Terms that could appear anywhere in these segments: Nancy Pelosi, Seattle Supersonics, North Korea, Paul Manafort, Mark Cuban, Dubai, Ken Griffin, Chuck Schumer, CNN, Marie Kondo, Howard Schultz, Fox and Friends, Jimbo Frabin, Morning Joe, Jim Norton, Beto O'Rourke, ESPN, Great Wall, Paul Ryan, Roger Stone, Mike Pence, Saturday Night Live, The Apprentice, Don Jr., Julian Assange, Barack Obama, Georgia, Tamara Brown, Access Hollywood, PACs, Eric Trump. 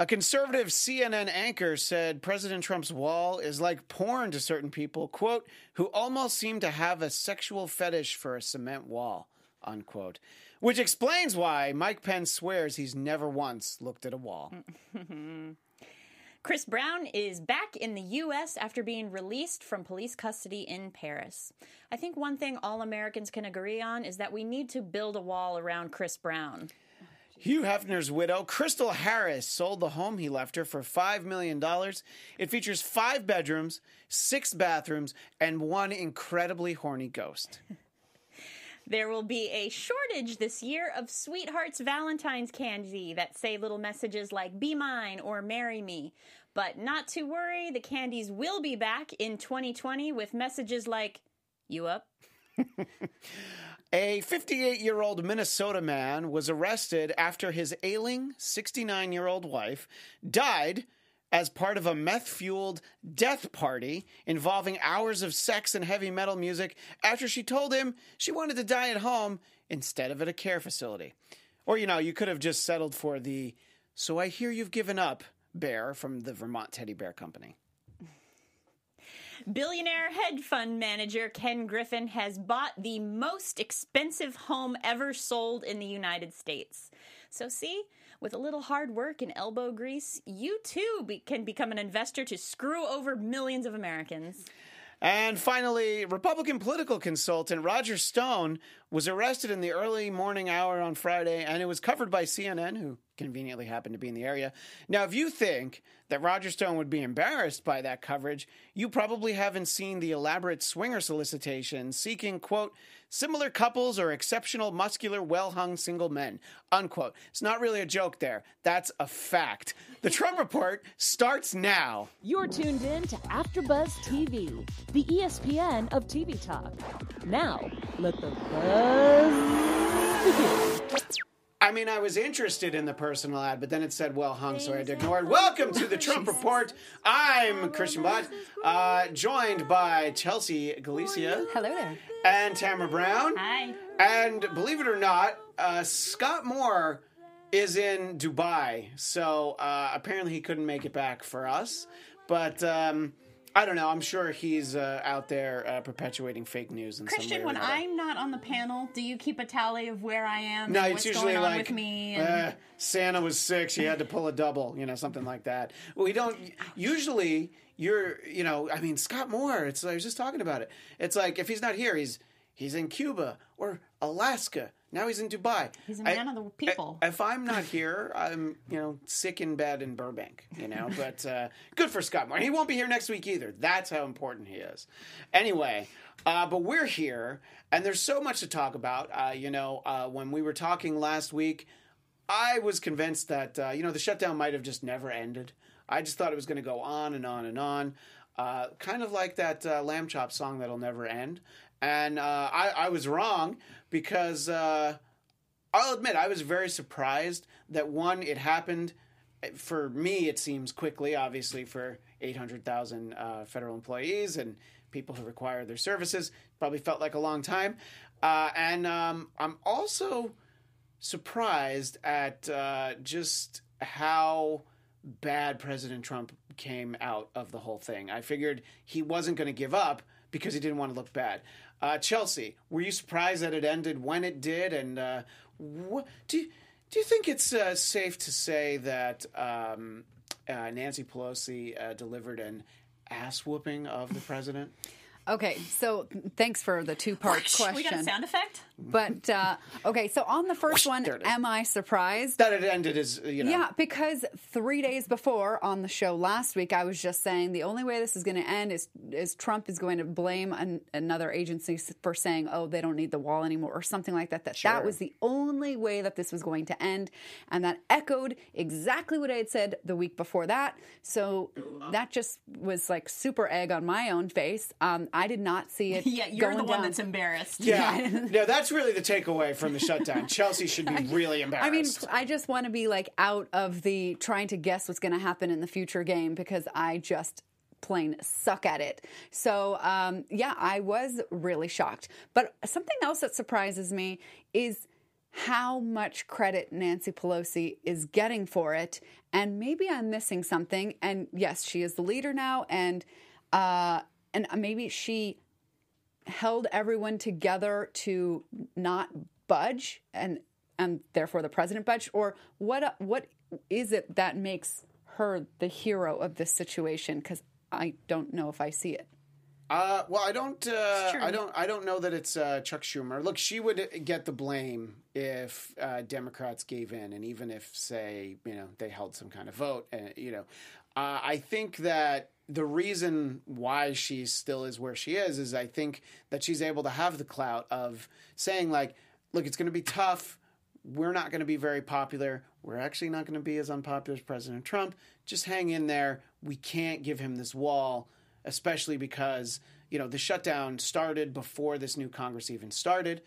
A conservative CNN anchor said President Trump's wall is like porn to certain people, quote, who almost seem to have a sexual fetish for a cement wall, unquote. Which explains why Mike Pence swears he's never once looked at a wall. Chris Brown is back in the U.S. after being released from police custody in Paris. I think one thing all Americans can agree on is that we need to build a wall around Chris Brown. Hugh Hefner's widow, Crystal Harris, sold the home he left her for $5 million. It features 5 bedrooms, 6 bathrooms, and 1 incredibly horny ghost. There will be a shortage this year of Sweetheart's Valentine's candy that say little messages like, be mine or marry me. But not to worry, the candies will be back in 2020 with messages like, you up? A 58-year-old Minnesota man was arrested after his ailing 69-year-old wife died as part of a meth-fueled death party involving hours of sex and heavy metal music after she told him she wanted to die at home instead of at a care facility. Or, you know, you could have just settled for the, so I hear you've given up, bear from the Vermont Teddy Bear Company. Billionaire hedge fund manager Ken Griffin has bought the most expensive home ever sold in the United States. So see, with a little hard work and elbow grease, you too can become an investor to screw over millions of Americans. And finally, Republican political consultant Roger Stone was arrested in the early morning hour on Friday, and it was covered by CNN, who conveniently happened to be in the area. Now, if you think that Roger Stone would be embarrassed by that coverage, you probably haven't seen the elaborate swinger solicitation seeking, quote, similar couples or exceptional, muscular, well-hung single men, unquote. It's not really a joke there. That's a fact. The Trump Report starts now. You're tuned in to AfterBuzz TV, the ESPN of TV talk. Now, let the buzz begin. I mean, I was interested in the personal ad, but then it said well-hung, so I had to ignore it. Welcome to the Trump Report. I'm Christian Bladt, joined by Chelsea Galicia. Hello there. And Tamara Brown. Hi. And believe it or not, Scott Moore is in Dubai, so apparently he couldn't make it back for us. But I don't know. I'm sure he's out there perpetuating fake news in Christian, some way or another. When I'm not on the panel, do you keep a tally of where I am and what's usually going on with me? And Santa was sick. She had to pull a double, you know, something like that. We don't usually you know, I mean, Scott Moore, it's I was just talking about it. It's like if he's not here, he's in Cuba or Alaska. Now he's in Dubai. He's a man of the people. If I'm not here, I'm, you know, sick in bed in Burbank, you know. But good for Scott Moore. He won't be here next week either. That's how important he is. Anyway, but we're here, and there's so much to talk about. You know, when we were talking last week, I was convinced that, you know, the shutdown might have just never ended. I just thought it was going to go on and on and on, kind of like that Lamb Chop song that'll never end. And I was wrong because I'll admit I was very surprised that, one, it happened. For me, it seems quickly, obviously, for 800,000 federal employees and people who require their services. Probably felt like a long time. And I'm also surprised at just how bad President Trump came out of the whole thing. I figured he wasn't going to give up because he didn't want to look bad. Chelsea, were you surprised that it ended when it did? And do you think it's safe to say that Nancy Pelosi delivered an ass-whooping of the president? Okay, so thanks for the two-part question. We got a sound effect? But, okay, so on the first one, am I surprised? That it ended as, you know. Yeah, because 3 days before on the show last week, I was just saying the only way this is going to end is Trump is going to blame another agency for saying, oh, they don't need the wall anymore or something like that. Sure. That was the only way that this was going to end. And that echoed exactly what I had said the week before that. So that just was like super egg on my own face. I did not see it. Yeah, you're the one that's embarrassed. Yeah. No, that's really the takeaway from the shutdown. Chelsea should be really embarrassed. I mean, I just want to be like out of the trying to guess what's going to happen in the future game because I just plain suck at it. So, yeah, I was really shocked. But something else that surprises me is how much credit Nancy Pelosi is getting for it. And maybe I'm missing something. And yes, she is the leader now. And maybe she held everyone together to not budge and therefore the president budged. Or what is it that makes her the hero of this situation? Because I don't know if I see it. Well, I don't know that it's Chuck Schumer. Look, she would get the blame if Democrats gave in, and even if, say, they held some kind of vote, I think that the reason why she still is where she is I think that she's able to have the clout of saying, like, look, it's going to be tough. We're not going to be very popular. We're actually not going to be as unpopular as President Trump. Just hang in there. We can't give him this wall. Especially because, the shutdown started before this new Congress even started.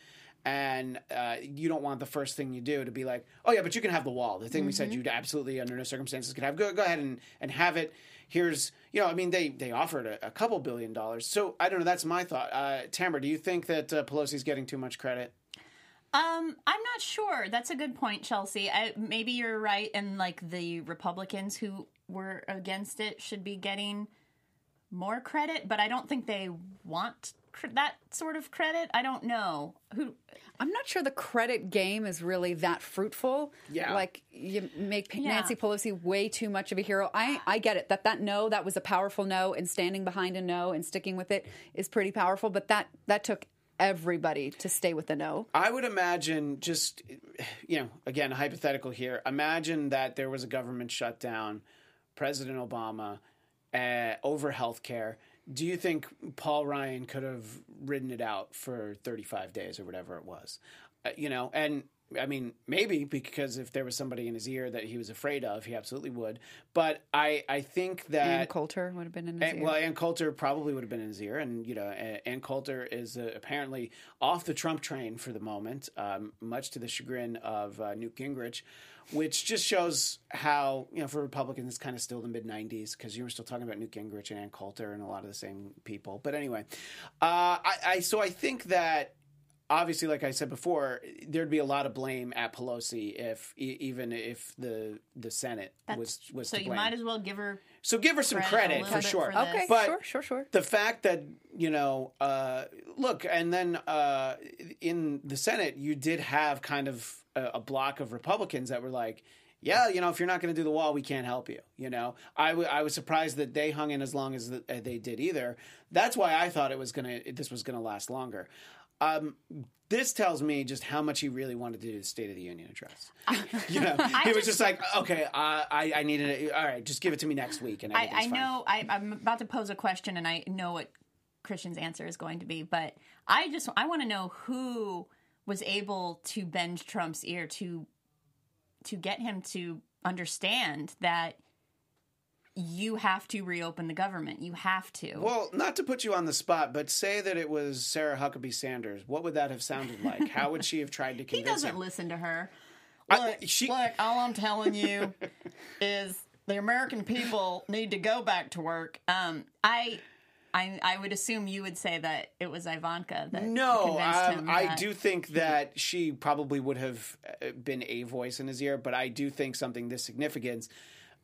And you don't want the first thing you do to be like, oh, yeah, but you can have the wall. The thing we said you'd absolutely under no circumstances could have. Go ahead and have it. Here's, they offered a couple $1 billion. So I don't know. That's my thought. Tamara, do you think that Pelosi's getting too much credit? I'm not sure. That's a good point, Chelsea. Maybe you're right. And the Republicans who were against it should be getting more credit, but I don't think they want that sort of credit. I don't know. I'm not sure the credit game is really that fruitful. Yeah. You make Nancy Pelosi way too much of a hero. I get it. That no, that was a powerful no, and standing behind a no and sticking with it is pretty powerful, but that took everybody to stay with the no. I would imagine, just, again, hypothetical here, imagine that there was a government shutdown, President Obama, over healthcare. Do you think Paul Ryan could have ridden it out for 35 days or whatever it was? And I mean, maybe, because if there was somebody in his ear that he was afraid of, he absolutely would. But I think that Ann Coulter would have been in his ear. Well, Ann Coulter probably would have been in his ear. And, Ann Coulter is apparently off the Trump train for the moment, much to the chagrin of Newt Gingrich, which just shows how, for Republicans, it's kind of still the mid-'90s, because you were still talking about Newt Gingrich and Ann Coulter and a lot of the same people. But anyway, so I think that, obviously, like I said before, there'd be a lot of blame at Pelosi if the Senate was to blame. So you might as well give her. So give her some credit for sure. Okay, but sure. The fact that and then in the Senate, you did have kind of a block of Republicans that were like, yeah, if you're not going to do the wall, we can't help you, I was surprised that they hung in as long as they did either. That's why I thought this was going to last longer. This tells me just how much he really wanted to do the State of the Union address. He was just like, okay, I needed it. All right, just give it to me next week. And I know I'm about to pose a question, and I know what Christian's answer is going to be, but I want to know who was able to bend Trump's ear to get him to understand that you have to reopen the government. You have to. Well, not to put you on the spot, but say that it was Sarah Huckabee Sanders. What would that have sounded like? How would she have tried to convince him? He doesn't listen to her. Look, all I'm telling you is the American people need to go back to work. I would assume you would say that it was Ivanka that convinced him. No, I do think that she probably would have been a voice in his ear, but I do think something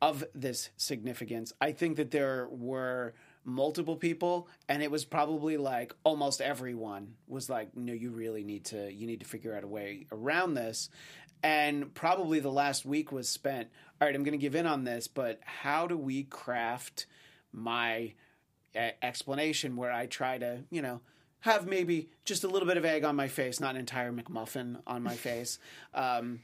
of this significance, I think that there were multiple people, and it was probably like almost everyone was like, no, you really need to figure out a way around this. And probably the last week was spent, all right, I'm going to give in on this, but how do we craft my explanation where I try to, have maybe just a little bit of egg on my face, not an entire McMuffin on my face,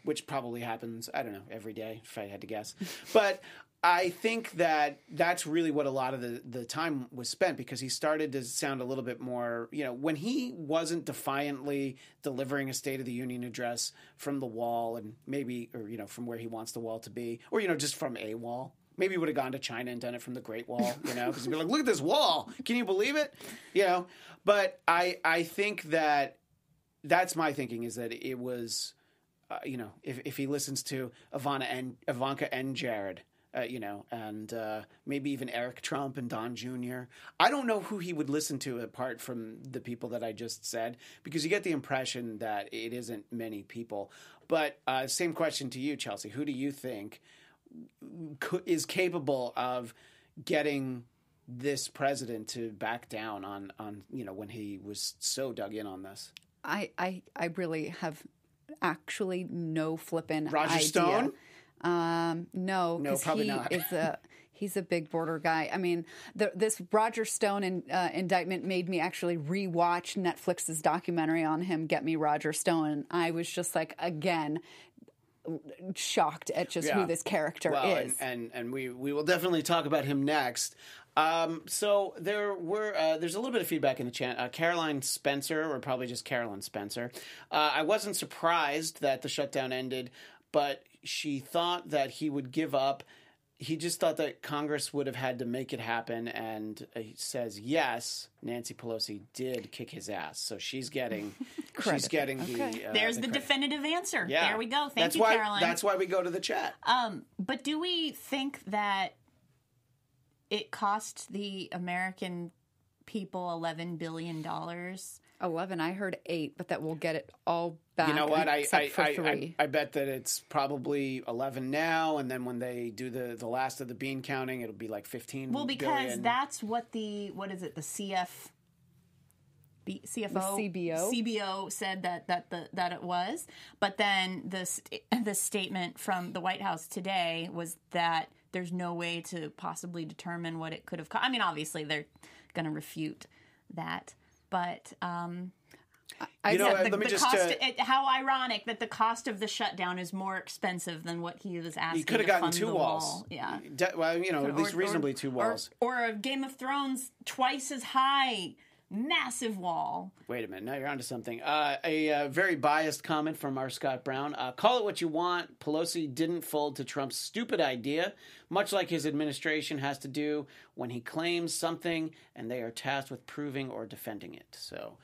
which probably happens, I don't know, every day, if I had to guess. But I think that that's really what a lot of the time was spent, because he started to sound a little bit more, when he wasn't defiantly delivering a State of the Union address from the wall and maybe, or, from where he wants the wall to be, or, just from a wall. Maybe he would have gone to China and done it from the Great Wall, because he'd be like, look at this wall. Can you believe it? But I think that that's my thinking, is that it was, if he listens to Ivanka and Jared, and maybe even Eric Trump and Don Jr. I don't know who he would listen to apart from the people that I just said, because you get the impression that it isn't many people. But same question to you, Chelsea. Who do you think is capable of getting this president to back down on when he was so dug in on this? I really have actually no flippin' idea. Roger Stone? No, probably not. He's a big border guy. I mean, this Roger Stone indictment made me actually rewatch Netflix's documentary on him, Get Me Roger Stone. And I was just like, again, shocked at just who this character is. And we will definitely talk about him next. So there's a little bit of feedback in the chat. Caroline Spencer, or probably just Carolyn Spencer. I wasn't surprised that the shutdown ended, but she thought that he would give up. He just thought that Congress would have had to make it happen, and he says yes, Nancy Pelosi did kick his ass. So she's getting okay. There's the definitive answer. Yeah. There we go. Thank you, Caroline. That's why we go to the chat. But do we think that it cost the American people $11 billion. 11, I heard 8, but that we'll get it all back. You know what? I bet that it's probably 11 now, and then when they do the last of the bean counting, it'll be like 15 billion. Well, because that's what the CBO said that it was. But then the statement from the White House today was that there's no way to possibly determine what it could have cost. I mean, obviously, they're going to refute that. But how ironic that the cost of the shutdown is more expensive than what he was asking. He could have gotten two walls. Yeah. At least reasonably two walls. Or a Game of Thrones twice as high. Massive wall. Wait a minute. Now you're onto something. A very biased comment from our Scott Brown. Call it what you want. Pelosi didn't fold to Trump's stupid idea, much like his administration has to do when he claims something and they are tasked with proving or defending it. So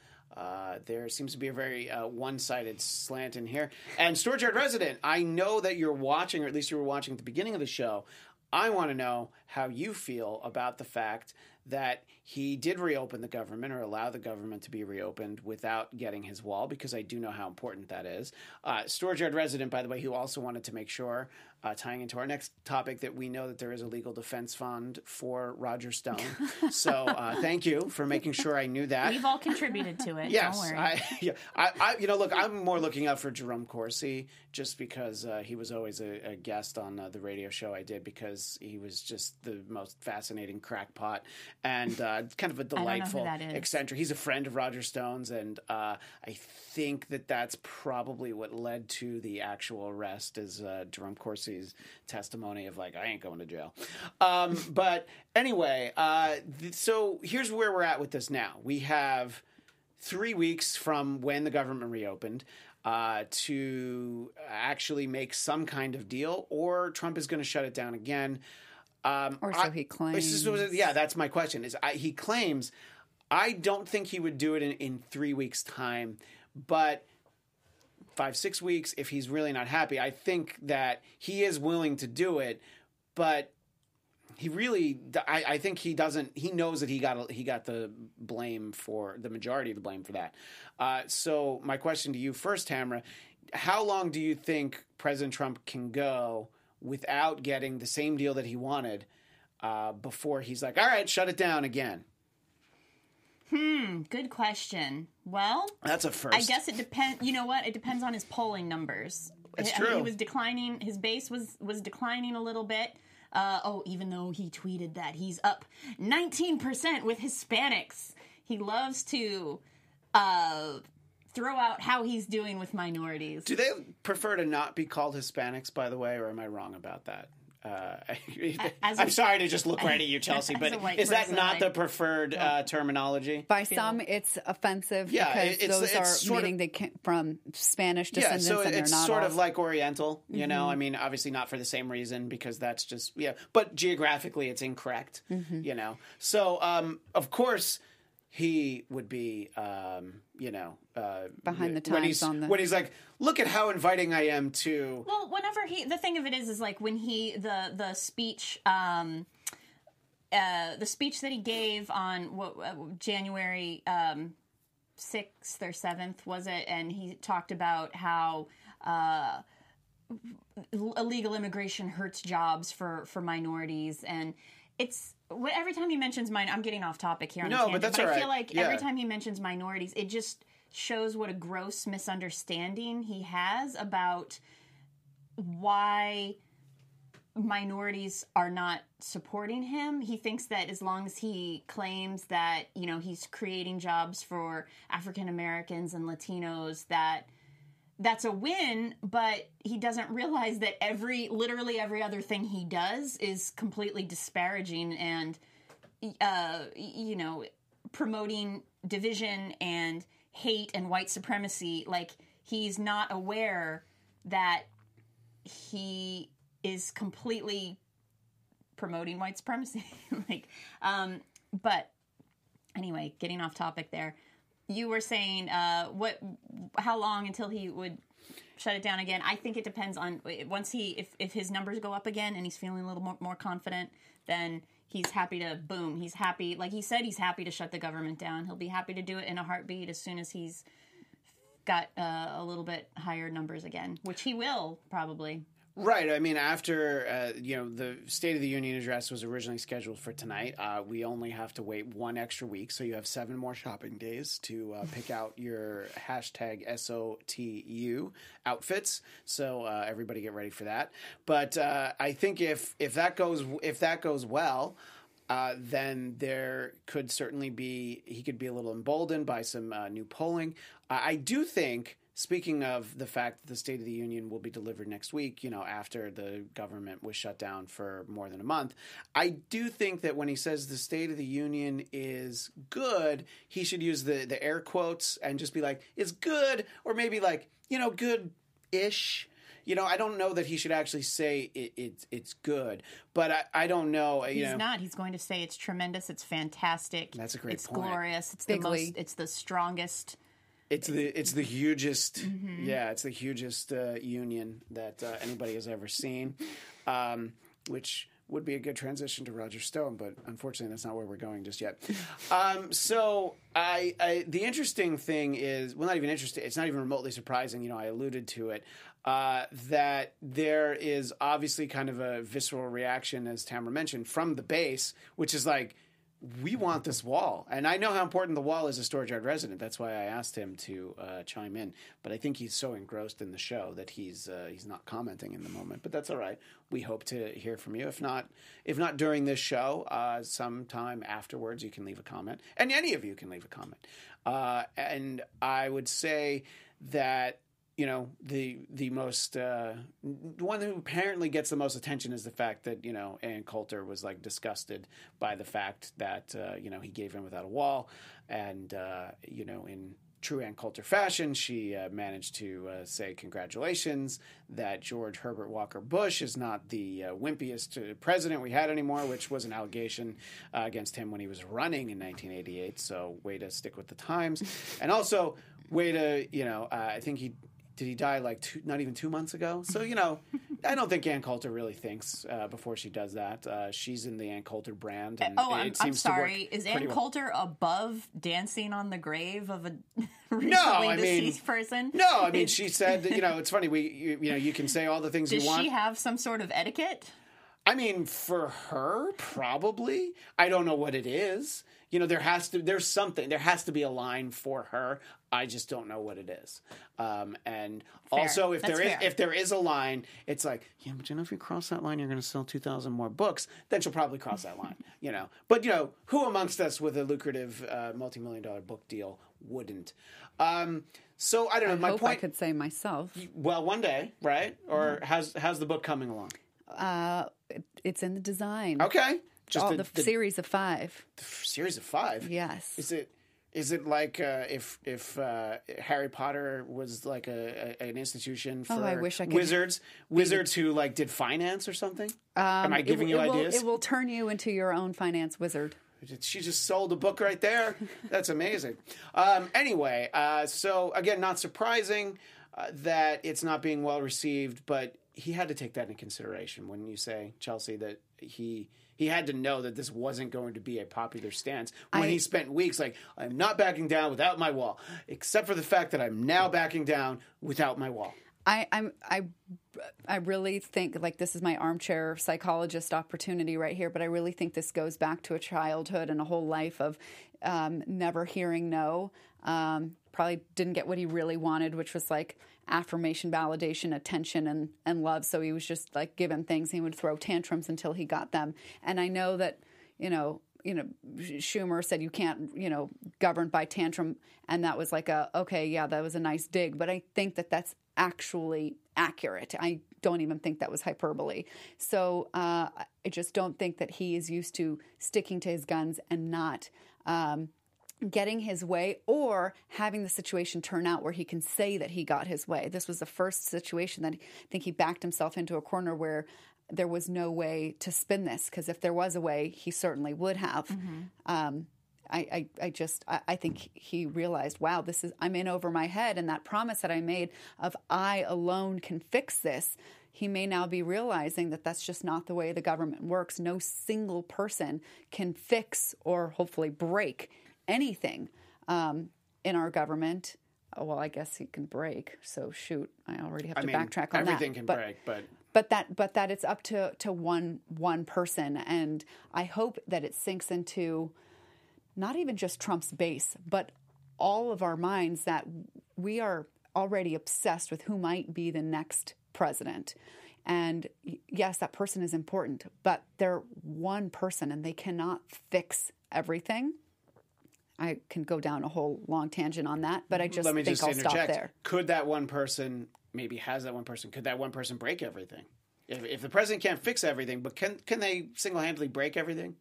there seems to be a very one-sided slant in here. And Storage Yard Resident, I know that you're watching, or at least you were watching at the beginning of the show. I want to know how you feel about the fact that he did reopen the government, or allow the government to be reopened without getting his wall, because I do know how important that is. Storage Yard Resident, by the way, who also wanted to make sure, tying into our next topic, that we know that there is a legal defense fund for Roger Stone. So thank you for making sure I knew that. We've all contributed to it. Yes, don't worry. I'm more looking out for Jerome Corsi, just because he was always a guest on the radio show I did, because he was just the most fascinating crackpot. And kind of a delightful eccentric. He's a friend of Roger Stone's, and I think that that's probably what led to the actual arrest, is Jerome Corsi's testimony of like, I ain't going to jail. But anyway, so here's where we're at with this now. We have 3 weeks from when the government reopened to actually make some kind of deal, or Trump is going to shut it down again. He claims. That's my question. He claims. I don't think he would do it in 3 weeks' time, but 5-6 weeks, if he's really not happy, I think that he is willing to do it. But he really, I think he doesn't. He knows that he got the blame for the majority of the blame for that. So my question to you first, Tamara: how long do you think President Trump can go without getting the same deal that he wanted before he's like, all right, shut it down again? Good question. Well, that's a first. I guess it depends. You know what? It depends on his polling numbers. It's true. He was declining. His base was declining a little bit. Even though he tweeted that he's up 19% with Hispanics. He loves to throw out how he's doing with minorities. Do they prefer to not be called Hispanics, by the way, or am I wrong about that? I'm sorry to just look right at you, Chelsea, but is that not the preferred terminology? By some, it's offensive because those are meaning from Spanish descendants, and they're not. Yeah, so it's sort of like Oriental, I mean, obviously not for the same reason, because that's just, but geographically it's incorrect, So, of course, he would be, behind the times on the... When he's like, look at how inviting I am to... Well, whenever he... The thing of it is like when he... The speech... the speech that he gave on January 6th or 7th, was it? And he talked about how illegal immigration hurts jobs for minorities. And it's... Every time he mentions mine, I'm getting off topic here. No, but that's all right. I feel like every time he mentions minorities, it just shows what a gross misunderstanding he has about why minorities are not supporting him. He thinks that as long as he claims that, you know, he's creating jobs for African Americans and Latinos, that that's a win, but he doesn't realize that literally every other thing he does is completely disparaging and, promoting division and hate and white supremacy. Like, he's not aware that he is completely promoting white supremacy. But anyway, getting off topic there. You were saying how long until he would shut it down again? I think it depends on if his numbers go up again and he's feeling a little more confident, then he's happy to boom. He's happy, like he said, he's happy to shut the government down. He'll be happy to do it in a heartbeat as soon as he's got a little bit higher numbers again, which he will probably. Right. I mean, after, the State of the Union address was originally scheduled for tonight, we only have to wait one extra week. So you have 7 more shopping days to pick out your #SOTU outfits. So everybody get ready for that. But I think if that goes well, then there could certainly be, he could be a little emboldened by some new polling. I do think, speaking of the fact that the State of the Union will be delivered next week, after the government was shut down for more than a month, I do think that when he says the State of the Union is good, he should use the air quotes and just be like, it's good, or maybe like, good-ish. I don't know that he should actually say it's good, but I don't know. He's not. He's going to say it's tremendous, it's fantastic. That's a great point. It's glorious. It's it's the strongest. It's the hugest, mm-hmm. It's the hugest union that anybody has ever seen, which would be a good transition to Roger Stone, but unfortunately that's not where we're going just yet. So the interesting thing is, well, not even interesting, it's not even remotely surprising, I alluded to it, that there is obviously kind of a visceral reaction, as Tamara mentioned, from the base, which is like, we want this wall. And I know how important the wall is as a storage yard resident. That's why I asked him to chime in. But I think he's so engrossed in the show that he's not commenting in the moment. But that's all right. We hope to hear from you. If not during this show, sometime afterwards you can leave a comment. And any of you can leave a comment. And I would say that, the most one who apparently gets the most attention is the fact that, Ann Coulter was like disgusted by the fact that, he gave in without a wall. And, in true Ann Coulter fashion, she managed to say congratulations that George Herbert Walker Bush is not the wimpiest president we had anymore, which was an allegation against him when he was running in 1988. So way to stick with the times. And also way to, I think he died like not even 2 months ago? So, I don't think Ann Coulter really thinks before she does that. She's in the Ann Coulter brand. And I'm sorry. Is Ann Coulter above dancing on the grave of a recently deceased person? No, I mean, she said, it's funny. You can say all the things you want. Does she have some sort of etiquette? I mean, for her, probably. I don't know what it is. There's something. There has to be a line for her. I just don't know what it is. And fair. Also, if there is a line, it's like, yeah, but if you cross that line, you're going to sell 2,000 more books. Then she'll probably cross that line, But, who amongst us with a lucrative multi-million-dollar book deal wouldn't? So, I don't know. I could say myself. Well, one day, right? Or mm-hmm. How's the book coming along? It's in the design. Okay. The series of 5. The series of 5? Yes. Is it like if Harry Potter was like an institution for wizards who like did finance or something? Am I giving you ideas? It will turn you into your own finance wizard. She just sold a book right there. That's amazing. Anyway, so again, not surprising that it's not being well received, but he had to take that into consideration when you say, Chelsea, that he had to know that this wasn't going to be a popular stance when he spent weeks like, I'm not backing down without my wall, except for the fact that I'm now backing down without my wall. I really think, like, this is my armchair psychologist opportunity right here, but I really think this goes back to a childhood and a whole life of never hearing no. Probably didn't get what he really wanted, which was like affirmation, validation, attention, and love. So he was just like given things. He would throw tantrums until he got them. And I know that, you know, Schumer said you can't, govern by tantrum. And that was like okay, yeah, that was a nice dig. But I think that that's actually accurate. I don't even think that was hyperbole. So I just don't think that he is used to sticking to his guns and not getting his way or having the situation turn out where he can say that he got his way. This was the first situation that I think he backed himself into a corner where there was no way to spin this, because if there was a way, he certainly would have. Mm-hmm. I think he realized, wow, this is, I'm in over my head. And that promise that I made of I alone can fix this, he may now be realizing that that's just not the way the government works. No single person can fix or hopefully break anything in our government. Oh, well, I guess he can break. So shoot, I already have to backtrack on that. Everything can break, but that it's up to one person. And I hope that it sinks into not even just Trump's base, but all of our minds that we are already obsessed with who might be the next president. And yes, that person is important, but they're one person and they cannot fix everything. I can go down a whole long tangent on that, but I just think I'll stop there. Could that one person, maybe has that one person, could that one person break everything? If the president can't fix everything, but can they single-handedly break everything?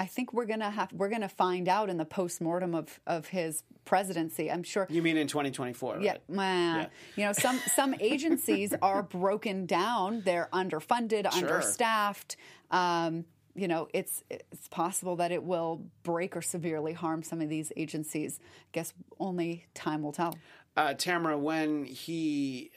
I think we're gonna find out in the postmortem of his presidency. I'm sure. You mean in 2024? Right? Yeah, yeah. You know, some agencies are broken down. They're underfunded, sure, understaffed. You know, it's possible that it will break or severely harm some of these agencies. I guess only time will tell. Tamara, when he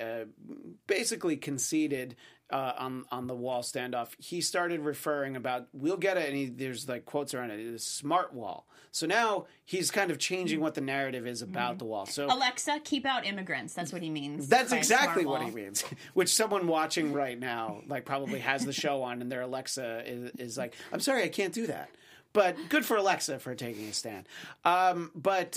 basically conceded on the wall standoff, he started referring about, we'll get it, and there's like quotes around it, it's smart wall. So now he's kind of changing what the narrative is about the wall. So Alexa, keep out immigrants. That's what he means. That's exactly what he means. Which someone watching right now like probably has the show on, and their Alexa is like, I'm sorry, I can't do that. But good for Alexa for taking a stand. What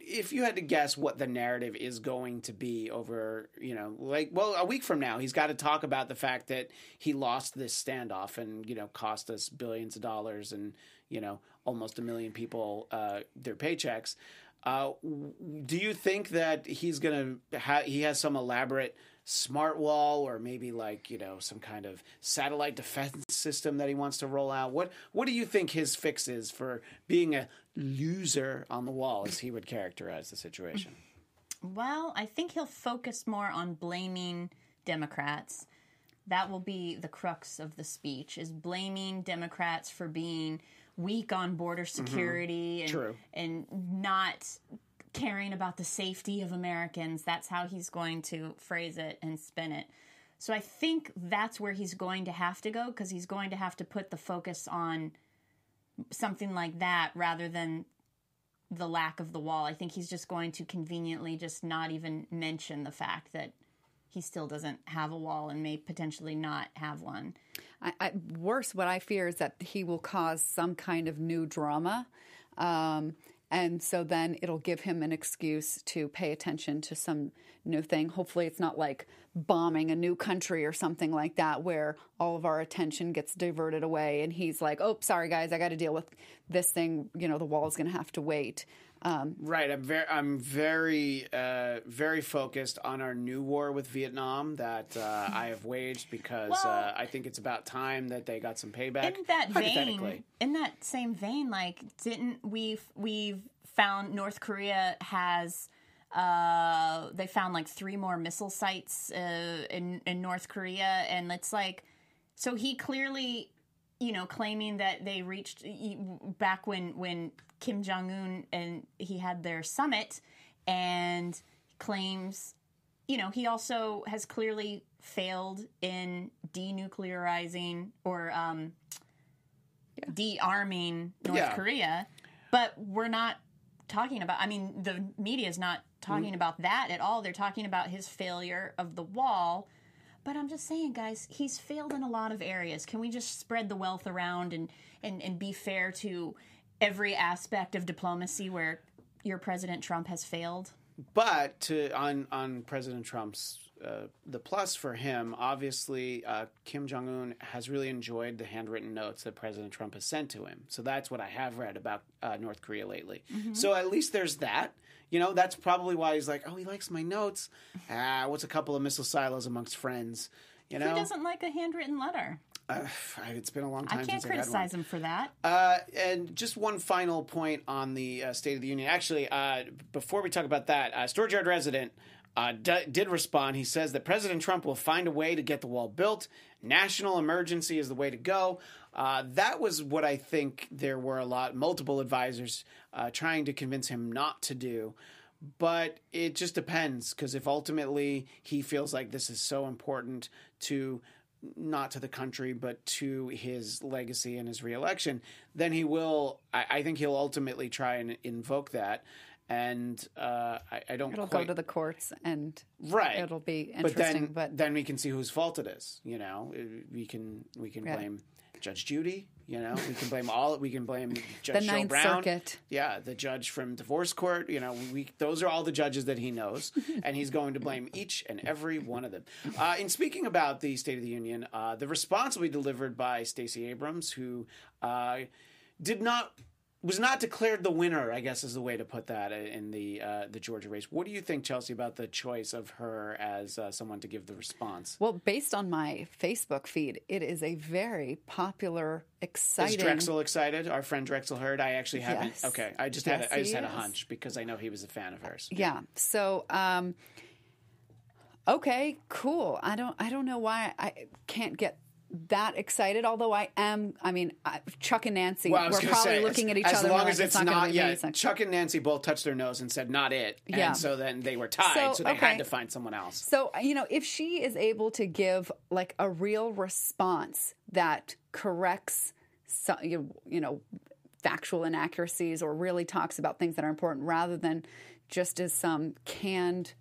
if you had to guess what the narrative is going to be over, a week from now, he's got to talk about the fact that he lost this standoff and, cost us billions of dollars and, almost 1 million people their paychecks. Do you think that he's going to he has some elaborate smart wall, or maybe some kind of satellite defense system that he wants to roll out? What do you think his fix is for being a loser on the wall, as he would characterize the situation? Well, I think he'll focus more on blaming Democrats. That will be the crux of the speech, is blaming Democrats for being weak on border security and not caring about the safety of Americans. That's how he's going to phrase it and spin it. So I think that's where he's going to have to go, because he's going to have to put the focus on something like that rather than the lack of the wall. I think he's just going to conveniently just not even mention the fact that he still doesn't have a wall and may potentially not have one. Worse, what I fear is that he will cause some kind of new drama. And so then it'll give him an excuse to pay attention to some new thing. Hopefully it's not like bombing a new country or something like that, where all of our attention gets diverted away and he's like, oh, sorry, guys, I got to deal with this thing. The wall is going to have to wait. Right. I'm very, very focused on our new war with Vietnam that I have waged, because I think it's about time that they got some payback. In that same vein, like, didn't we've found North Korea has they found like 3 more missile sites in North Korea, and it's like, so he clearly you know, claiming that they reached back when Kim Jong-un and he had their summit, and claims, you know, he also has clearly failed in denuclearizing or de-arming North Korea. But we're not talking about, I mean, the media is not talking about that at all. They're talking about his failure of the wall. But I'm just saying, guys, he's failed in a lot of areas. Can we just spread the wealth around and be fair to every aspect of diplomacy where your President Trump has failed? But to, on President Trump's, the plus for him, obviously, Kim Jong-un has really enjoyed the handwritten notes that President Trump has sent to him. So that's what I have read about North Korea lately. Mm-hmm. So at least there's that. You know, that's probably why he's like, oh, he likes my notes. Ah, what's a couple of missile silos amongst friends? You know, who doesn't like a handwritten letter? It's been a long time since I had one. I can't criticize him for that. And just one final point on the State of the Union. Actually, before we talk about that, Storage Yard Resident did respond. He says that President Trump will find a way to get the wall built. National emergency is the way to go. That was what I think there were multiple advisors trying to convince him not to do. But it just depends, because if ultimately he feels like this is so important to, not to the country, but to his legacy and his reelection, then he will, I think he'll ultimately try and invoke that. And I don't. It'll go to the courts, and it'll be interesting. But then we can see whose fault it is. You know, we can blame Judge Judy. You know, we can blame all. We can blame Judge Joe Brown. Circuit. Yeah, the judge from divorce court. You know, those are all the judges that he knows, and he's going to blame each and every one of them. In speaking about the State of the Union, the response will be delivered by Stacey Abrams, who was not declared the winner, I guess is the way to put that, in the Georgia race. What do you think, Chelsea, about the choice of her as someone to give the response? Well, based on my Facebook feed, it is a very popular, exciting... Is Drexel excited? Our friend Drexel Hurd? I actually haven't... Yes. Okay, I just had a hunch because I know he was a fan of hers. Yeah, so... okay, cool. I don't know why I can't get that excited, although Chuck and Nancy were probably looking at each other. As long as it's not, Chuck and Nancy both touched their nose and said, not it. And so then they were tied, so they had to find someone else. So, you know, if she is able to give, like, a real response that corrects, factual inaccuracies or really talks about things that are important rather than just as some canned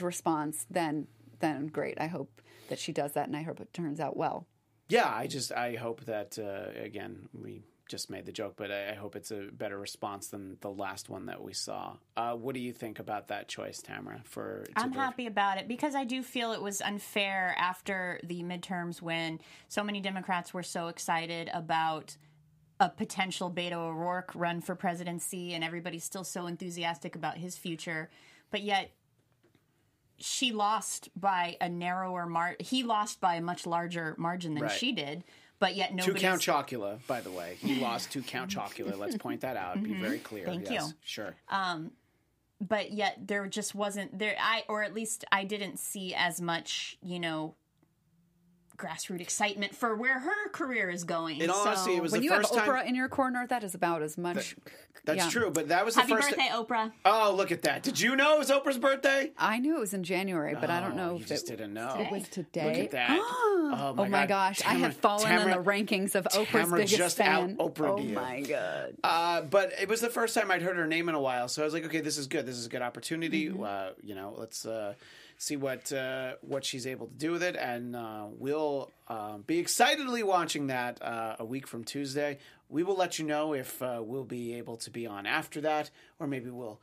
response, then great. I hope that she does that, and I hope it turns out well. Yeah, I hope that, again, we just made the joke, but I hope it's a better response than the last one that we saw. What do you think about that choice, Tamara? I'm happy about it, because I do feel it was unfair after the midterms when so many Democrats were so excited about a potential Beto O'Rourke run for presidency, and everybody's still so enthusiastic about his future, but yet... She lost by a narrower margin. He lost by a much larger margin than she did, but yet nobody... To Count Chocula, by the way. He lost to Count Chocula. Let's point that out. Be very clear. Thank you. Sure. But yet there just wasn't... at least I didn't see as much, grassroots excitement for where her career is going. And honestly, it was the first time... When you have Oprah in your corner, that is about as much... That's true, but that was the first... Happy birthday, Oprah. Oh, look at that. Did you know it was Oprah's birthday? I knew it was in January, but I don't know if just didn't know. It was today. Look at that. Oh, my gosh. Tamara, I have fallen in the rankings of Oprah's biggest fan. Oprah, my God. But it was the first time I'd heard her name in a while, so I was like, okay, this is good. This is a good opportunity. Mm-hmm. Let's... see what she's able to do with it, and we'll be excitedly watching that a week from Tuesday. We will let you know if we'll be able to be on after that, or maybe we'll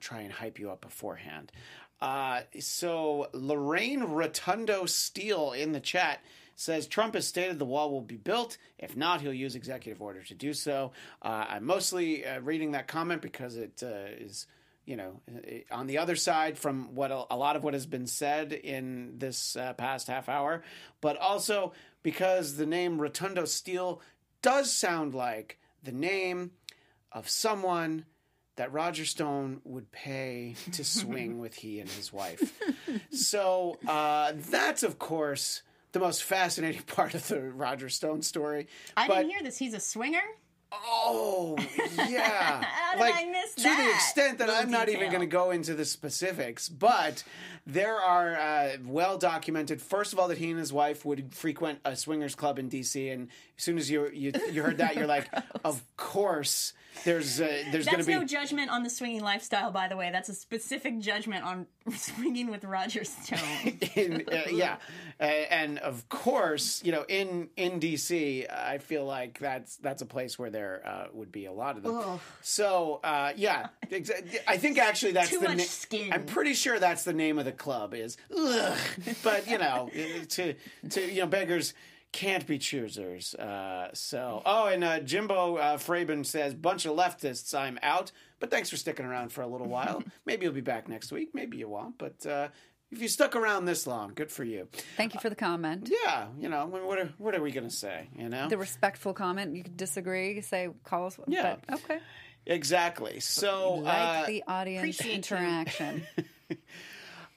try and hype you up beforehand. So Lorraine Rotundo Steele in the chat says, Trump has stated the wall will be built. If not, he'll use executive order to do so. I'm mostly reading that comment because it is... on the other side from what a lot of what has been said in this past half hour, but also because the name Rotundo Steele does sound like the name of someone that Roger Stone would pay to swing with he and his wife. So that's, of course... the most fascinating part of the Roger Stone story. I didn't hear this. He's a swinger? Oh, yeah. How did I miss that? To the extent that I'm not even going to go into the specifics, but there are well-documented, first of all, that he and his wife would frequent a swingers club in D.C., and as soon as you heard that, you're like, of course, there's going to be... That's no judgment on the swinging lifestyle, by the way. That's a specific judgment on swinging with Roger Stone. Yeah. And, of course, you know, in D.C., I feel like that's a place where there would be a lot of them. Ugh. So, yeah, I think actually that's too much skin. I'm pretty sure that's the name of the club is. Ugh. But you know, to beggars can't be choosers. And Jimbo Frabin says, bunch of leftists, I'm out. But thanks for sticking around for a little while. Maybe you'll be back next week. Maybe you won't. But if you stuck around this long, good for you. Thank you for the comment. Yeah, you know, what are we going to say, you know? The respectful comment. You could disagree, say, call us. Yeah. But, okay. Exactly. So, like the audience interaction.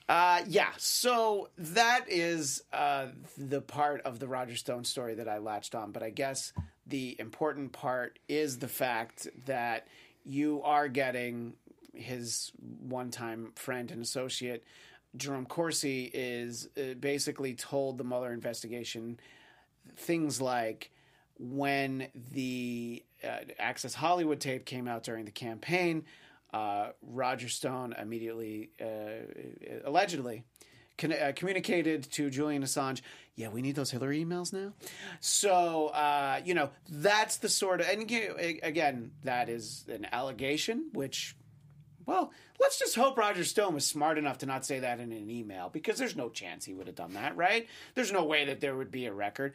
Yeah, so that is the part of the Roger Stone story that I latched on. But I guess the important part is the fact that you are getting his one-time friend and associate, Jerome Corsi, is basically told the Mueller investigation things like when the Access Hollywood tape came out during the campaign, Roger Stone immediately, allegedly, communicated to Julian Assange, yeah, we need those Hillary emails now. So, you know, that's the sort of, and again, that is an allegation, which, well, let's just hope Roger Stone was smart enough to not say that in an email, because there's no chance he would have done that, right? There's no way that there would be a record.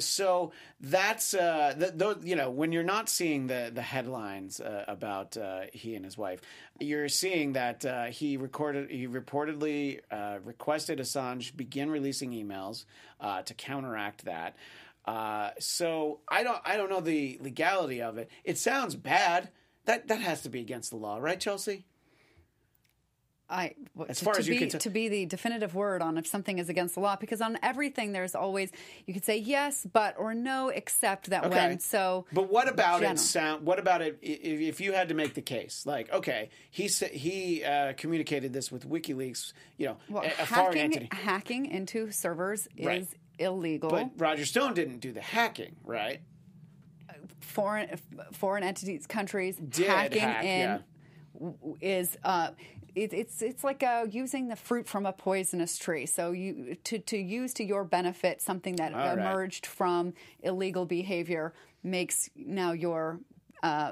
So that's, you know, when you're not seeing the headlines about he and his wife, you're seeing that he reportedly requested Assange begin releasing emails to counteract that. So I don't know the legality of it. It sounds bad. That has to be against the law, right, Chelsea? To be the definitive word on if something is against the law, because on everything there's always you could say yes, but, or no, except that when. So, but what about it? What about it? If you had to make the case, like, okay, he communicated this with WikiLeaks, you know, a foreign entity. Hacking into servers is illegal. But Roger Stone didn't do the hacking, right? Foreign entities, countries is it's like using the fruit from a poisonous tree. So you to use to your benefit something that emerged from illegal behavior makes now your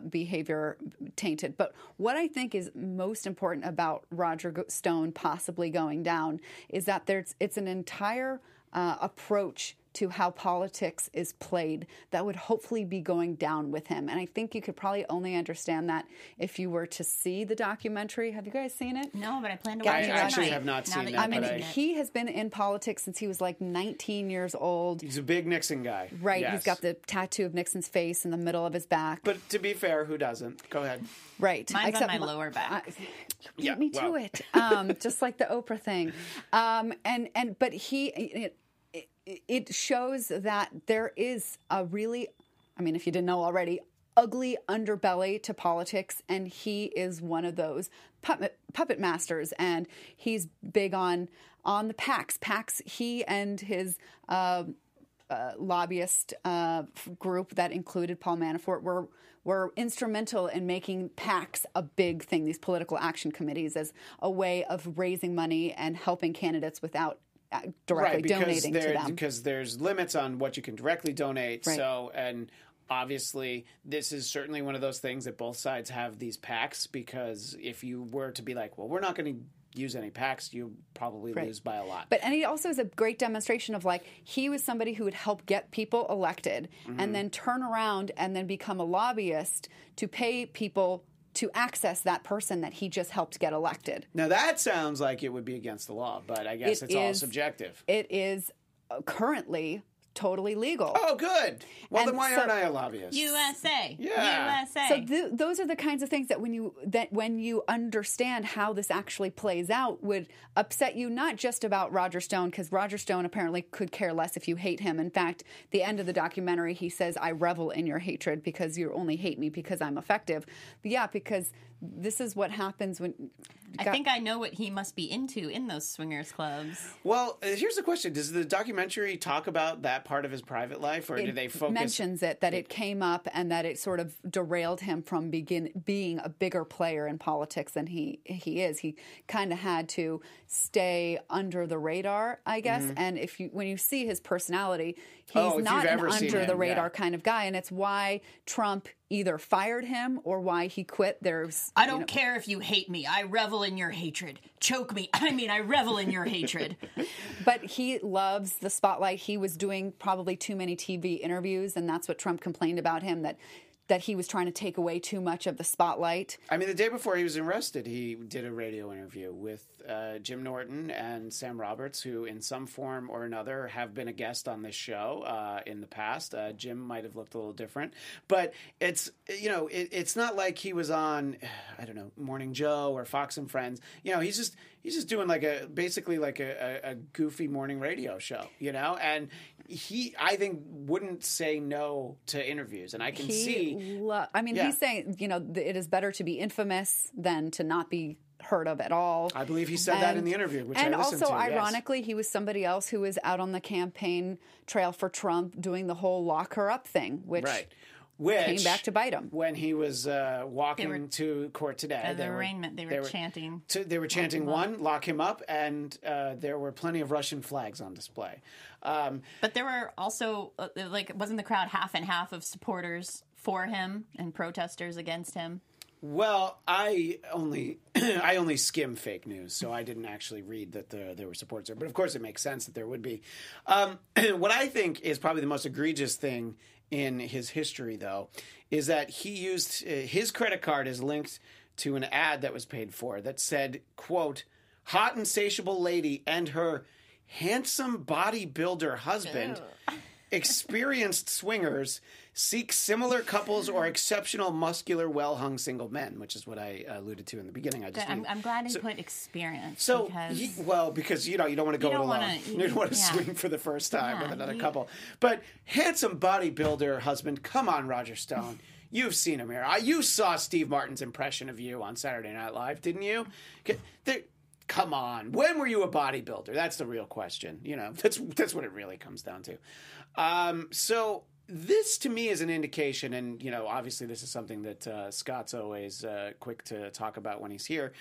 behavior tainted. But what I think is most important about Roger Stone possibly going down is that it's an entire approach to how politics is played that would hopefully be going down with him. And I think you could probably only understand that if you were to see the documentary. Have you guys seen it? No, but I plan to watch it. I actually have not seen it. I mean, he has been in politics since he was like 19 years old. He's a big Nixon guy. Right. Yes. He's got the tattoo of Nixon's face in the middle of his back. But to be fair, who doesn't? Go ahead. Right. Mine's except on my lower back. Yeah, beat me to it. Just like the Oprah thing. But it shows that there is a really, I mean, if you didn't know already, ugly underbelly to politics, and he is one of those puppet masters, and he's big on the PACs. PACs, he and his lobbyist group that included Paul Manafort were instrumental in making PACs a big thing, these political action committees, as a way of raising money and helping candidates without donating to them, because there's limits on what you can directly donate. Right. So, and obviously, this is certainly one of those things that both sides have these PACs, because if you were to be like, well, we're not going to use any PACs, you probably lose by a lot. But and he also is a great demonstration of, like, he was somebody who would help get people elected and then turn around and then become a lobbyist to pay people to access that person that he just helped get elected. Now, that sounds like it would be against the law, but I guess it's all subjective. It is currently totally legal. Oh, good. Well, and then why aren't I a lobbyist? USA. Yeah. USA. So those are the kinds of things that when you understand how this actually plays out would upset you, not just about Roger Stone, because Roger Stone apparently could care less if you hate him. In fact, the end of the documentary, he says, I revel in your hatred because you only hate me because I'm effective. But yeah, because this is what happens when... I think I know what he must be into in those swingers clubs. Well, here's the question. Does the documentary talk about that part of his private life, or do they focus... It mentions it, that it came up and that it sort of derailed him from being a bigger player in politics than he is. He kind of had to stay under the radar, I guess. Mm-hmm. And when you see his personality, he's not an under-the-radar kind of guy. And it's why Trump... either fired him or why he quit. I don't care if you hate me. I revel in your hatred. Choke me. I revel in your hatred. But he loves the spotlight. He was doing probably too many TV interviews, and that's what Trump complained about him, that he was trying to take away too much of the spotlight. The day before he was arrested, he did a radio interview with Jim Norton and Sam Roberts, who in some form or another have been a guest on this show in the past. Jim might have looked a little different. But it's, it's not like he was on, Morning Joe or Fox and Friends. He's just doing basically a goofy morning radio show, and he, I think, wouldn't say no to interviews. And I can he's saying, it is better to be infamous than to not be heard of at all. I believe he said that in the interview, which I listened to. And also, ironically, he was somebody else who was out on the campaign trail for Trump doing the whole lock her up thing, which... Right. Which came back to bite him when he was walking to court today. At the arraignment, they were chanting. They were chanting "lock him up," and there were plenty of Russian flags on display. But there were also wasn't the crowd half and half of supporters for him and protesters against him? Well, I only skim fake news, so I didn't actually read that there were supporters there. But of course, it makes sense that there would be. What I think is probably the most egregious thing in his history, though, is that he used his credit card is linked to an ad that was paid for that said, quote, hot insatiable lady and her handsome bodybuilder husband, experienced swingers, seek similar couples or exceptional muscular well-hung single men, which is what I alluded to in the beginning. I'm glad he put experience. So, because you don't want to go it alone. You don't want to swing for the first time with another couple. But handsome bodybuilder husband, come on, Roger Stone. You've seen him here. You saw Steve Martin's impression of you on Saturday Night Live, didn't you? Come on. When were you a bodybuilder? That's the real question. That's what it really comes down to. So this, to me, is an indication, and, obviously this is something that Scott's always quick to talk about when he's here,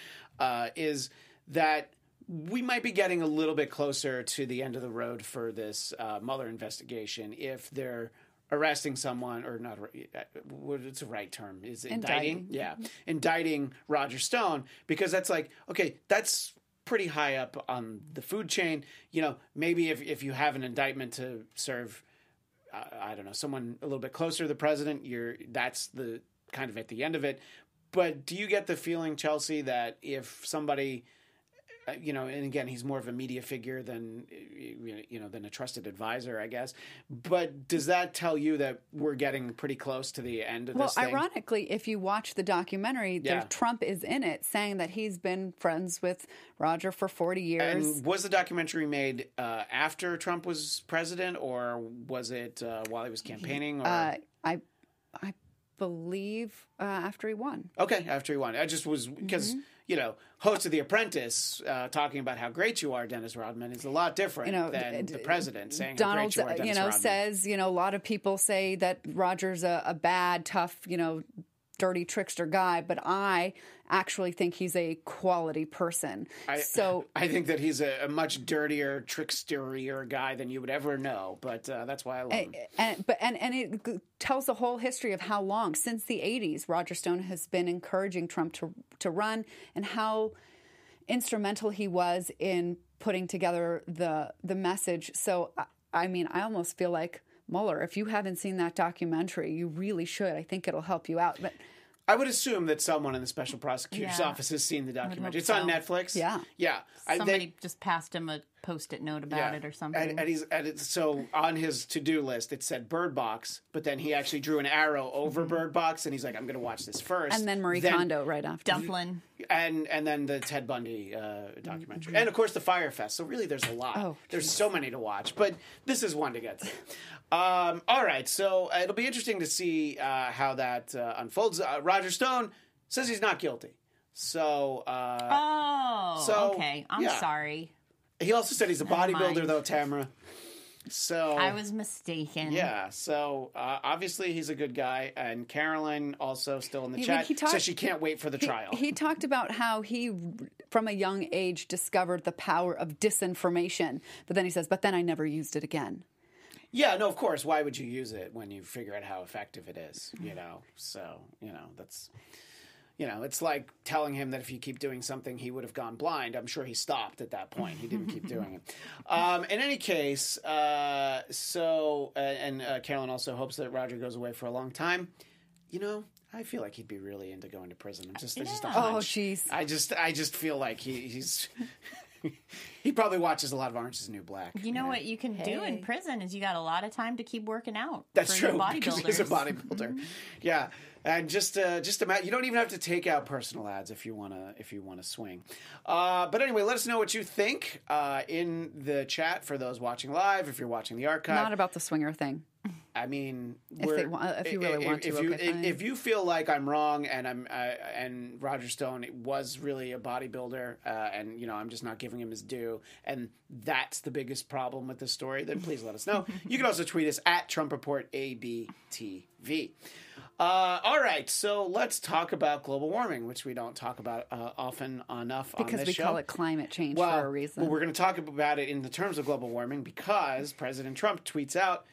is that we might be getting a little bit closer to the end of the road for this Mueller investigation if they're arresting someone, or not, what's the right term? Is indicting? Yeah. Indicting Roger Stone, because that's that's pretty high up on the food chain. Maybe if you have an indictment to serve, someone a little bit closer to the president, that's the kind of at the end of it. But do you get the feeling, Chelsea, that if somebody... and again, he's more of a media figure than a trusted advisor, I guess. But does that tell you that we're getting pretty close to the end of this thing? Well, ironically, if you watch the documentary, Trump is in it saying that he's been friends with Roger for 40 years. And was the documentary made after Trump was president, or was it while he was campaigning? I believe after he won. Okay, after he won. I just was... because. Mm-hmm. Host of The Apprentice talking about how great you are, Dennis Rodman, is a lot different than the president saying Donald, how great you are, Dennis Rodman. Says, a lot of people say that Roger's a bad, tough, dirty trickster guy, but I actually think he's a quality person. I think that he's a much dirtier, tricksterier guy than you would ever know, but that's why I love him. And it tells the whole history of how long, since the 80s, Roger Stone has been encouraging Trump to run, and how instrumental he was in putting together the message. So, I almost feel like, Mueller, if you haven't seen that documentary, you really should. I think it'll help you out. But I would assume that someone in the special prosecutor's office has seen the documentary. It's on Netflix. Yeah. Somebody just passed him a Post-it note about it or something. So on his to-do list, it said Bird Box, but then he actually drew an arrow over Bird Box, and he's like, I'm going to watch this first. And then Marie Kondo right after. Dumplin'. And then the Ted Bundy documentary. And, of course, the Fyre Fest. So really there's a lot. Oh, there's so many to watch, but this is one to get to. All right, so it'll be interesting to see how that unfolds. Roger Stone says he's not guilty. So... okay. I'm sorry. He also said he's a bodybuilder, though, Tamara. So I was mistaken. Yeah. So obviously he's a good guy, and Carolyn also still in the chat says she can't wait for the trial. He talked about how he, from a young age, discovered the power of disinformation, but then he says, "But then I never used it again." Yeah, no, of course. Why would you use it when you figure out how effective it is? You know. So that's. It's like telling him that if you keep doing something, he would have gone blind. I'm sure he stopped at that point. He didn't keep doing it. In any case, Carolyn also hopes that Roger goes away for a long time. I feel like he'd be really into going to prison. Just a hunch. Oh, jeez. I just feel like he's... He probably watches a lot of Orange is the New Black. What you can do in prison is you got a lot of time to keep working out. That's true, because he's a bodybuilder. Yeah, and just imagine, you don't even have to take out personal ads if you wanna swing. But anyway, let us know what you think in the chat for those watching live. If you're watching the archive, not about the swinger thing. I mean, if you feel like I'm wrong and and Roger Stone was really a bodybuilder and I'm just not giving him his due, and that's the biggest problem with this story, then please let us know. You can also tweet us at Trump Report ABTV. All right, so let's talk about global warming, which we don't talk about often enough on this show. Because we call it climate change for a reason. Well, we're going to talk about it in the terms of global warming because President Trump tweets out,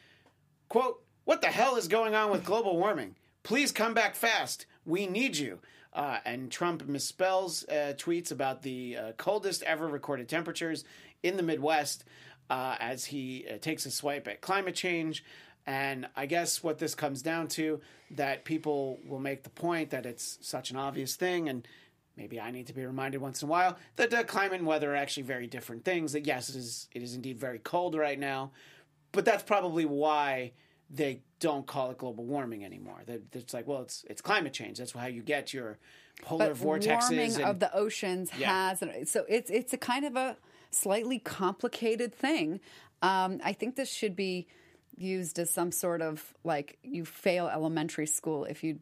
quote, "What the hell is going on with global warming? Please come back fast. We need you." And Trump misspells tweets about the coldest ever recorded temperatures in the Midwest as he takes a swipe at climate change. And I guess what this comes down to, that people will make the point that it's such an obvious thing, and maybe I need to be reminded once in a while, that climate and weather are actually very different things, that yes, it is indeed very cold right now, but that's probably why they don't call it global warming anymore. It's like, well, it's climate change. That's how you get your polar vortexes. Warming of the oceans has... So it's a kind of a slightly complicated thing. I think this should be used as some sort of, you fail elementary school if you...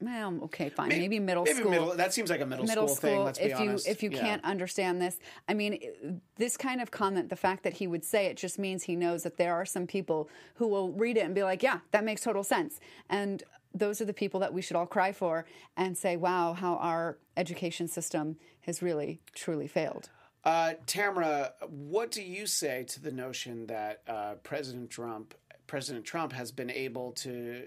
Well, okay, fine. Maybe middle school. That seems like a middle school thing, let's be honest. If you can't understand this. I mean, this kind of comment, the fact that he would say it just means he knows that there are some people who will read it and be like, yeah, that makes total sense. And those are the people that we should all cry for and say, wow, how our education system has really, truly failed. Tamara, what do you say to the notion that President Trump has been able to,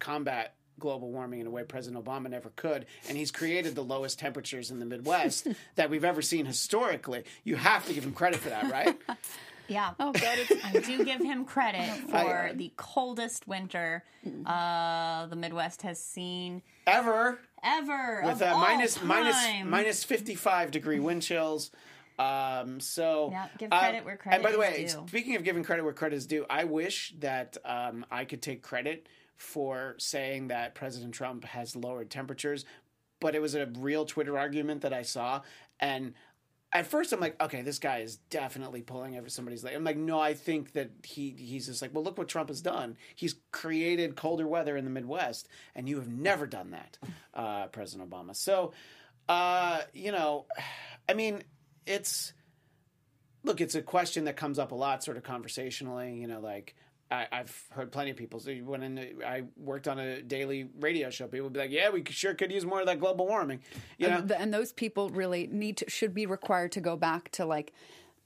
combat global warming in a way President Obama never could, and he's created the lowest temperatures in the Midwest that we've ever seen historically? You have to give him credit for that, right? Yeah. Oh, I do give him credit for the coldest winter the Midwest has seen. Ever. With minus 55 degree wind chills. Give credit where credit is due. And by the way, speaking of giving credit where credit is due, I wish that I could take credit for saying that President Trump has lowered temperatures, but it was a real Twitter argument that I saw, and at first I'm like, okay, this guy is definitely pulling over somebody's leg. I'm like, no, I think that he's just like, well, look what Trump has done. He's created colder weather in the Midwest, and you have never done that, President Obama. So, it's a question that comes up a lot sort of conversationally, I've heard plenty of people. So I worked on a daily radio show. People would be like, yeah, we sure could use more of that global warming. And those people really should be required to go back to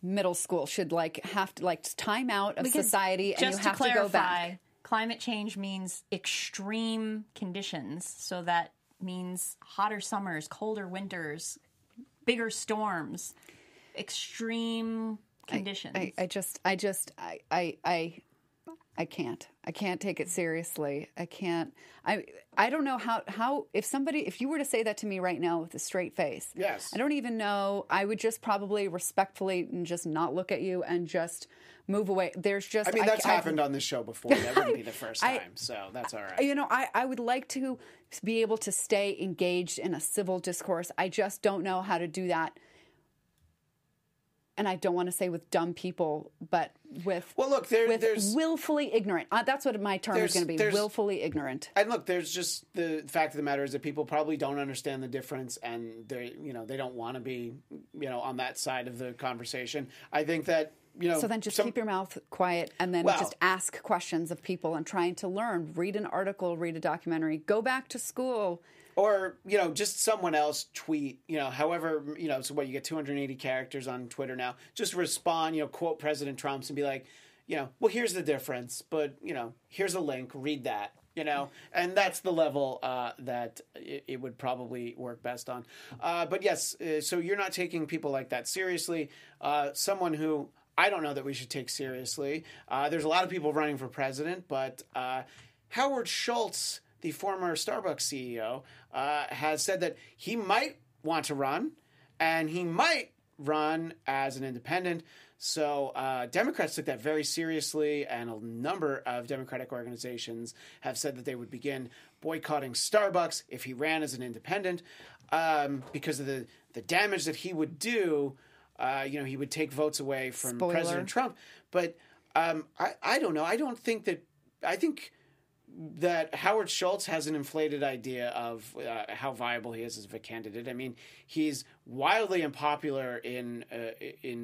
middle school, should have to time out of society, and you have to go back. Climate change means extreme conditions. So that means hotter summers, colder winters, bigger storms, extreme conditions. I just, I I can't take it seriously. I don't know how, if you were to say that to me right now with a straight face, yes, I don't even know. I would just probably respectfully and just not look at you and just move away. There's just, I mean, that's happened on this show before. That wouldn't be the first time. So that's all right. You know, I would like to be able to stay engaged in a civil discourse. I just don't know how to do that. And I don't want to say with dumb people, but with, well, look, there's willfully ignorant. That's what my term is going to be, willfully ignorant. And look, there's just the fact of the matter is that people probably don't understand the difference, and they don't want to be, on that side of the conversation. I think that, so then just keep your mouth quiet and then just ask questions of people and trying to learn, read an article, read a documentary, go back to school. Or, just someone else tweet, however, so what, you get 280 characters on Twitter now. Just respond, quote President Trump's and be like, well, here's the difference, but, here's a link, read that, And that's the level that it would probably work best on. But yes, so you're not taking people like that seriously. Someone who I don't know that we should take seriously. There's a lot of people running for president, but Howard Schultz, the former Starbucks CEO, has said that he might want to run, and he might run as an independent. So Democrats took that very seriously, and a number of Democratic organizations have said that they would begin boycotting Starbucks if he ran as an independent, because of the damage that he would do. He would take votes away from President Trump. But I don't know. I don't think that – I think – that Howard Schultz has an inflated idea of how viable he is as a candidate. I mean, he's wildly unpopular in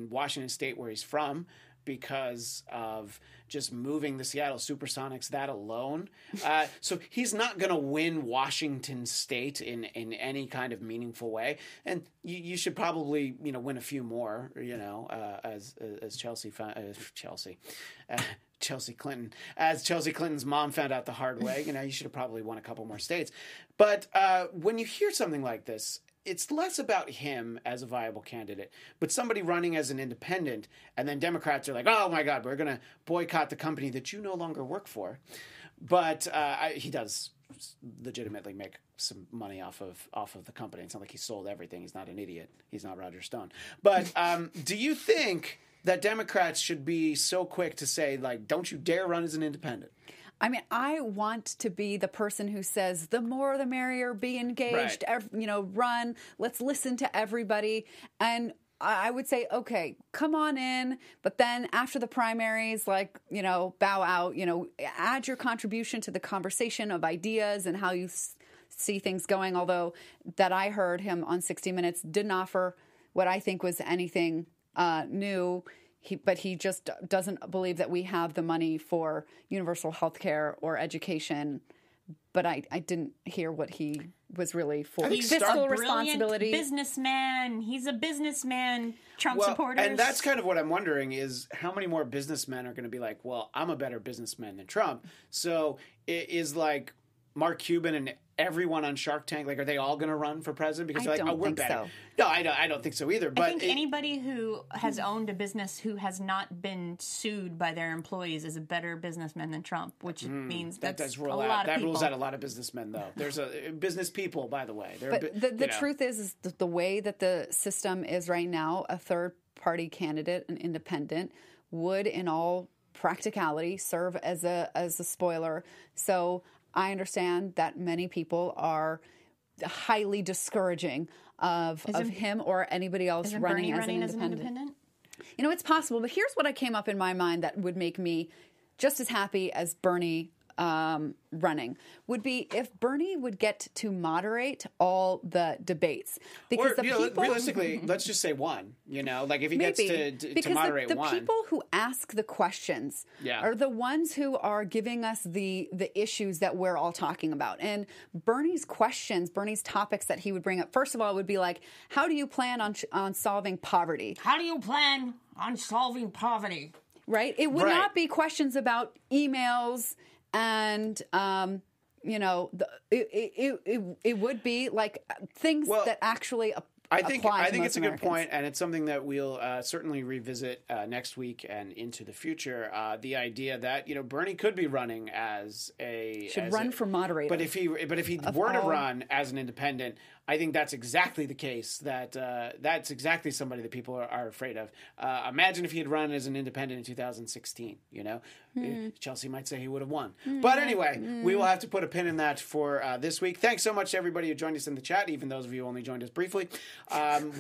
Washington State, where he's from, because of just moving the Seattle Supersonics, that alone. So he's not going to win Washington State in any kind of meaningful way. And you should probably, win a few more, as Chelsea Clinton's mom found out the hard way. You should have probably won a couple more states. But when you hear something like this, it's less about him as a viable candidate, but somebody running as an independent, and then Democrats are like, oh, my God, we're going to boycott the company that you no longer work for. But he does legitimately make some money off of the company. It's not like he sold everything. He's not an idiot. He's not Roger Stone. But do you think that Democrats should be so quick to say, like, don't you dare run as an independent? I mean, I want to be the person who says, the more the merrier, be engaged, right. Run, let's listen to everybody. And I would say, okay, come on in. But then after the primaries, bow out, add your contribution to the conversation of ideas and how you see things going. Although that I heard him on 60 Minutes didn't offer what I think was anything new. But he just doesn't believe that we have the money for universal health care or education. But I didn't hear what he was really for. He's fiscal responsibility. Businessman. He's a businessman. Trump supporters. And that's kind of what I'm wondering is how many more businessmen are going to be like, well, I'm a better businessman than Trump. So it is like Mark Cuban and everyone on Shark Tank, are they all going to run for president? Because they're like, oh, we're better. So. No, I don't think so either. But I think anybody who has owned a business who has not been sued by their employees is a better businessman than Trump, which means that's a lot of people. That rules out a lot of businessmen, though. There's business people, by the way. But the truth is the way that the system is right now, a third-party candidate, an independent, would in all practicality serve as a spoiler. So I understand that many people are highly discouraging of him or anybody else running as an independent. It's possible. But here's what I came up in my mind that would make me just as happy as Bernie running would be if Bernie would get to moderate all the debates. Because realistically, let's just say one. If he gets to moderate one. Because the people who ask the questions are the ones who are giving us the issues that we're all talking about. And Bernie's topics that he would bring up, first of all, would be like, how do you plan on solving poverty? How do you plan on solving poverty? Right? It would not be questions about emails. And, it would be like things that actually I think it's Americans. A good point, and it's something that we'll certainly revisit next week and into the future. The idea that Bernie could be running as a for moderator, but if he were to run as an independent, I think that's exactly the case. That's exactly somebody that people are afraid of. Imagine if he had run as an independent in 2016. Chelsea might say he would have won. But anyway, we will have to put a pin in that for this week. Thanks so much to everybody who joined us in the chat, even those of you who only joined us briefly.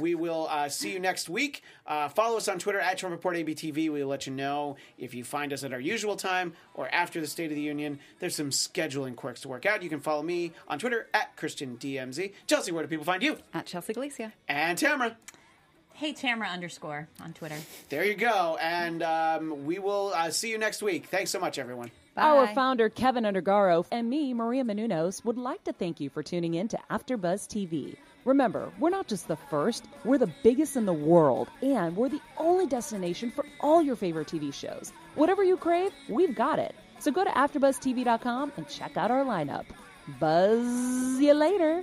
We will see you next week. Follow us on Twitter at Trump Report ABTV. We'll let you know if you find us at our usual time or after the State of the Union. There's some scheduling quirks to work out. You can follow me on Twitter at ChristianDMZ. Chelsea, where do people find you? At Chelsea Galicia. And Tamara. Hey, Tamara _ on Twitter. There you go. And we will see you next week. Thanks so much, everyone. Bye. Our founder, Kevin Undergaro, and me, Maria Menounos, would like to thank you for tuning in to AfterBuzz TV. Remember, we're not just the first, we're the biggest in the world, and we're the only destination for all your favorite TV shows. Whatever you crave, we've got it. So go to AfterBuzzTV.com and check out our lineup. Buzz you later.